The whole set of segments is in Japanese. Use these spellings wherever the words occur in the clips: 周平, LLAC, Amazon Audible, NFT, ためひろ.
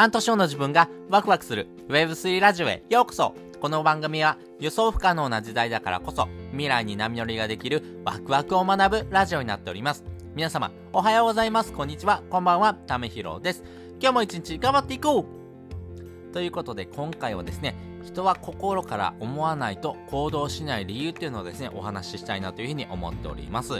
半年後の自分がワクワクする Web3 ラジオへようこそ。この番組は予想不可能な時代だからこそ未来に波乗りができるワクワクを学ぶラジオになっております。皆様おはようございます、こんにちは、こんばんは、ためひろです。今日も一日頑張っていこうということで、今回はですね、人は心から思わないと行動しない理由っていうのをですね、お話ししたいなというふうに思っております。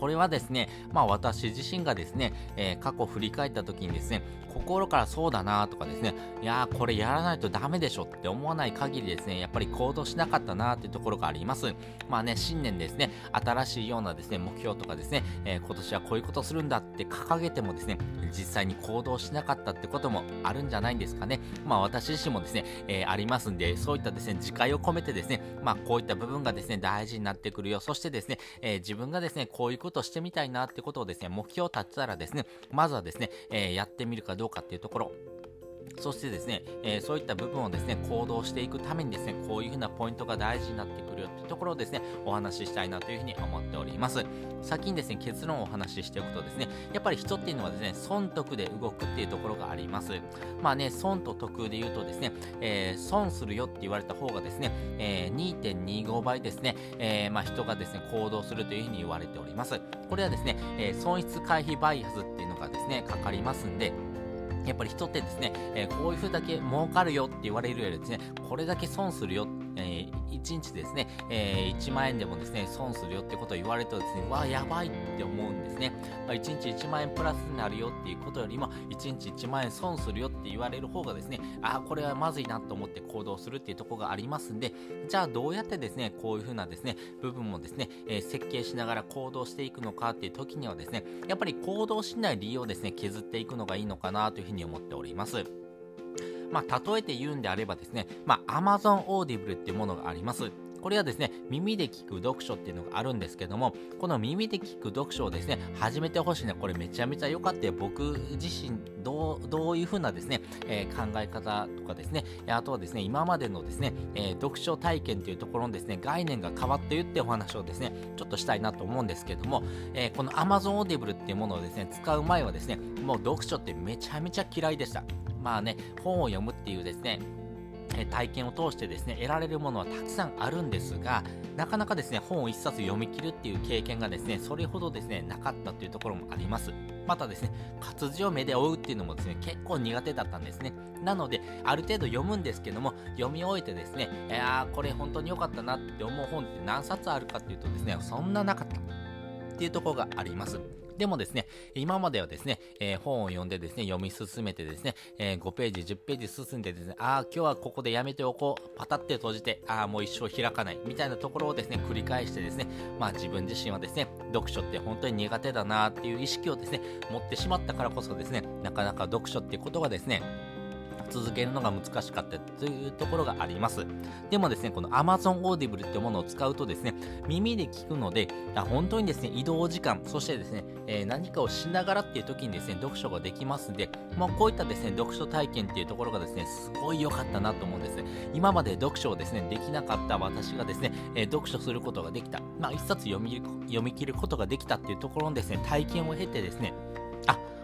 これはですね、私自身がですね、過去振り返った時にですね、心からそうだなとかですね、いやーこれやらないとダメでしょって思わない限りですね、やっぱり行動しなかったなっていうところがあります。新年ですね、新しいようなですね目標とかですね、今年はこういうことするんだって掲げてもですね、実際に行動しなかったってこともあるんじゃないんですかね。私自身もですね、ありますんで、そういったですね自戒を込めてですね、こういった部分がですね大事になってくるよ。そしてですね、自分がですねこういうことしてみたいなってことをですね、目標を立てたらですね、まずはですね、やってみるかどうかっていうところ、そしてですね、そういった部分をですね行動していくためにですね、こういうふうなポイントが大事になってくるよっていうところをですねお話ししたいなというふうに思っております。先にですね結論をお話ししておくとですね、やっぱり人っていうのはですね損得で動くっていうところがあります。損と得で言うとですね、損するよって言われた方がですね、2.25 倍ですね、人がですね行動するというふうに言われております。これはですね、損失回避バイアスっていうのがですねかかりますんで、やっぱり人ってですね、こういう風だけ儲かるよって言われるよりですね、これだけ損するよ、1日ですね、1万円でもですね損するよってことを言われるとですね、やばいって思うんですね。1日1万円プラスになるよっていうことよりも、1日1万円損するよって言われる方がですね、これはまずいなと思って行動するっていうところがありますんで、じゃあどうやってですねこういう風なですね部分もですね、設計しながら行動していくのかっていう時にはですね、やっぱり行動しない理由をですね削っていくのがいいのかなというふうに思っております。例えて言うんであればですね、Amazon Audible っていうものがあります。これはですね、耳で聞く読書っていうのがあるんですけども、この耳で聞く読書をですね始めてほしいのは、これめちゃめちゃ良かったよ。僕自身どういう風なですね、考え方とかですね、あとはですね今までのですね、読書体験というところのですね概念が変わっているってお話をですねちょっとしたいなと思うんですけども、この Amazon Audible っていうものをですね使う前はですね、もう読書ってめちゃめちゃ嫌いでした。本を読むっていうですね体験を通してですね得られるものはたくさんあるんですが、なかなかですね本を一冊読み切るっていう経験がですねそれほどですねなかったというところもあります。またですね活字を目で追うっていうのもですね結構苦手だったんですね。なのである程度読むんですけども、読み終えてですね、これ本当に良かったなって思う本って何冊あるかっていうとですね、そんななかったっていうところがあります。でもですね、今まではですね、本を読んでですね、読み進めてですね、5ページ、10ページ進んでですね、今日はここでやめておこう、パタって閉じて、もう一生開かない、みたいなところをですね、繰り返してですね、自分自身はですね、読書って本当に苦手だなっていう意識をですね、持ってしまったからこそですね、なかなか読書ってことがですね、続けるのが難しかったというところがあります。でもですね、この Amazon Audible ってものを使うとですね、耳で聞くので本当にですね移動時間、そしてですね、何かをしながらっていう時にですね読書ができますので、こういったですね読書体験っていうところがですねすごい良かったなと思うんです。今まで読書をですねできなかった私がですね、読書することができた、一冊読み切ることができたっていうところのですね体験を経てですね、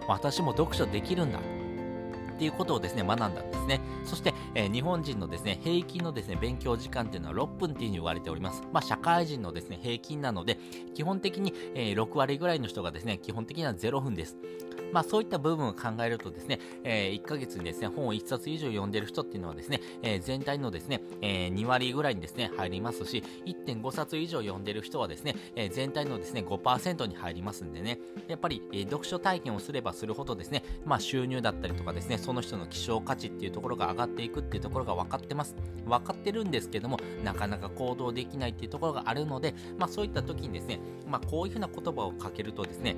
私も読書できるんだっていうことをですね学んだんですね。そして、日本人のですね平均のですね勉強時間っていうのは6分っていうふうに言われております。社会人のですね平均なので、基本的に、6割ぐらいの人がですね基本的には0分です。そういった部分を考えるとですね、1ヶ月にですね本を1冊以上読んでる人っていうのはですね、全体のですね、2割ぐらいにですね入りますし、 1.5 冊以上読んでる人はですね、全体のですね 5% に入りますんでね、やっぱり、読書体験をすればするほどですね、収入だったりとかですね、その人の希少価値っていうところが上がっていくっていうところが分かってるんですけども、なかなか行動できないっていうところがあるので、そういった時にですね、こういうふうな言葉をかけるとですね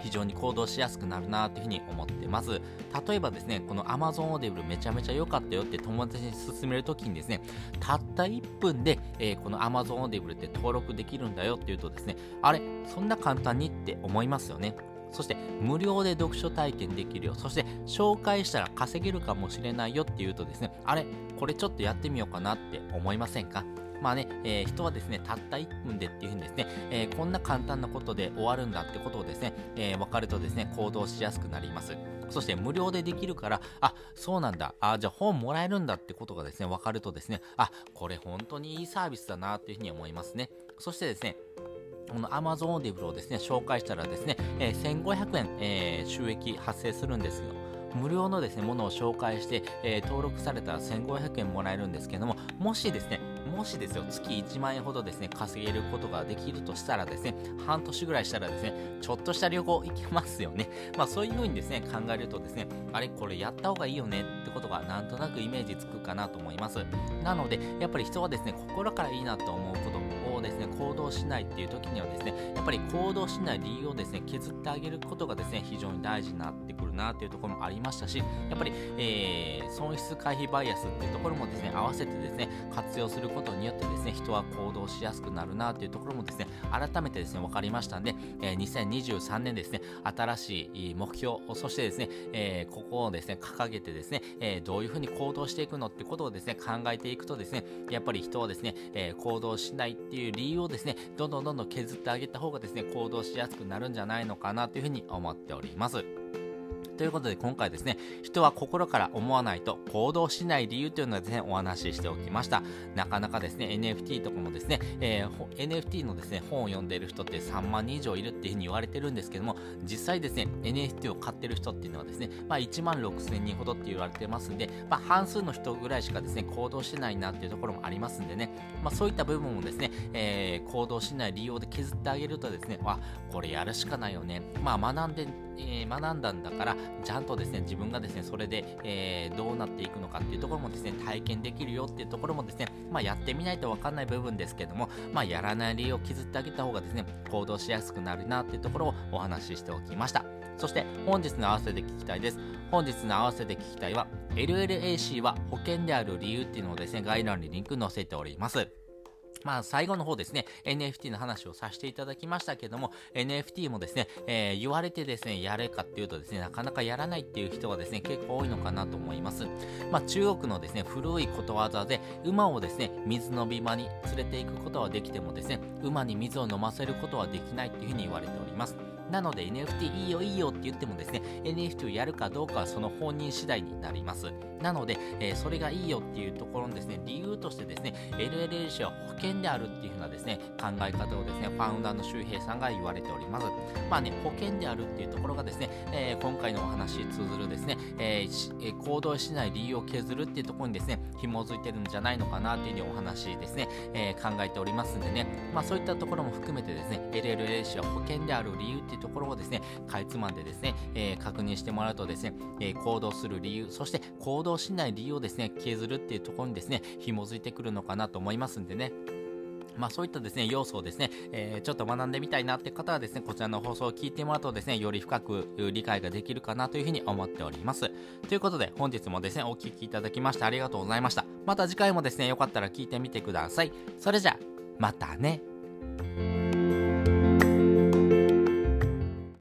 非常に行動しやすくなるなというふうに思ってます。例えばですね、この Amazon Audible めちゃめちゃ良かったよって友達に勧めるときにですね、たった1分で、この Amazon Audible って登録できるんだよっていうとですね、あれそんな簡単にって思いますよね。そして無料で読書体験できるよ、そして紹介したら稼げるかもしれないよっていうとですね、あれこれちょっとやってみようかなって思いませんか。人はですねたった1分でっていうふうにですね、こんな簡単なことで終わるんだってことをですね、分かるとですね行動しやすくなります。そして無料でできるから、あ、そうなんだ、あ、じゃあ本もらえるんだってことがですね、分かるとですね、あ、これ本当にいいサービスだなというふうに思いますね。そしてですね、この Amazon Audible をですね、紹介したらですね、1500円、収益発生するんですよ。無料のですね、ものを紹介して、登録されたら1500円もらえるんですけども、もしですよ、月1万円ほどですね、稼げることができるとしたらですね、半年ぐらいしたらですね、ちょっとした旅行行けますよね。まあそういう風にですね、考えるとですね、あれこれやった方がいいよねってことがなんとなくイメージつくかなと思います。なので、やっぱり人はですね、心からいいなと思うことをですね、行動しないっていう時にはですね、やっぱり行動しない理由をですね、削ってあげることがですね、非常に大事になってくるなっていうところもありましたし、やっぱり、損失回避バイアスっていうところもですね、合わせてですね、活用することによってですね、人は行動しやすくなるなというところもですね、改めてですね、分かりましたんで、2023年ですね、新しい目標、そしてですね、ここをですね、掲げてですね、どういうふうに行動していくのってことをですね、考えていくとですね、やっぱり人はですね、行動しないっていう理由をですね、どんどん削ってあげた方がですね、行動しやすくなるんじゃないのかなというふうに思っております。ということで今回ですね、人は心から思わないと行動しない理由というのはですね、お話ししておきました。なかなかですね、 NFT とかもですね、NFT のですね、本を読んでいる人って3万人以上いるっていうふうに言われてるんですけども、実際ですね、 NFT を買ってる人っていうのはですね、まあ、1万6000人ほどって言われてますんで、まあ、半数の人ぐらいしかですね、行動してないなっていうところもありますんでね、まあ、そういった部分もですね、行動しない理由で削ってあげるとですね、あ、これやるしかないよね、まあ学んだんだから、ちゃんとですね、自分がですね、それで、どうなっていくのかっていうところもですね、体験できるよっていうところもですね、まあ、やってみないと分かんない部分ですけども、まあ、やらない理由を削ってあげた方がですね、行動しやすくなるなっていうところをお話ししておきました。そして本日の合わせて聞きたいです。本日の合わせて聞きたいは、 LLAC は保険である理由っていうのをですね、概要欄にリンク載せております。まあ最後の方ですね、 NFT の話をさせていただきましたけども、 NFT もですね、言われてですね、やれかっていうとですね、なかなかやらないっていう人がですね、結構多いのかなと思います。まあ中国のですね、古いことわざで、馬をですね、水飲み場に連れていくことはできてもですね、馬に水を飲ませることはできないっていうふうに言われております。なので NFT いいよいいよって言ってもですね、 NFT をやるかどうかはその本人次第になります。なので、それがいいよっていうところのですね、理由としてですね、 LLAC は保険であるっていう風なですね、考え方をですね、ファウンダーの周平さんが言われております。まあね、保険であるっていうところがですね、今回のお話通ずるですね、行動しない理由を削るっていうところにですね、紐づいてるんじゃないのかなっていうお話ですね、考えておりますんでね、まあそういったところも含めてですね、 LLAC は保険である理由っていうところをですね、かいつまんでですね、確認してもらうとですね、行動する理由、そして行動しない理由をですね、削るっていうところにですね、紐づいてくるのかなと思いますんでね、まあそういったですね、要素をですね、ちょっと学んでみたいなって方はですね、こちらの放送を聞いてもらうとですね、より深く理解ができるかなというふうに思っております。ということで本日もですね、お聞きいただきましてありがとうございました。また次回もですね、よかったら聞いてみてください。それじゃあまたね。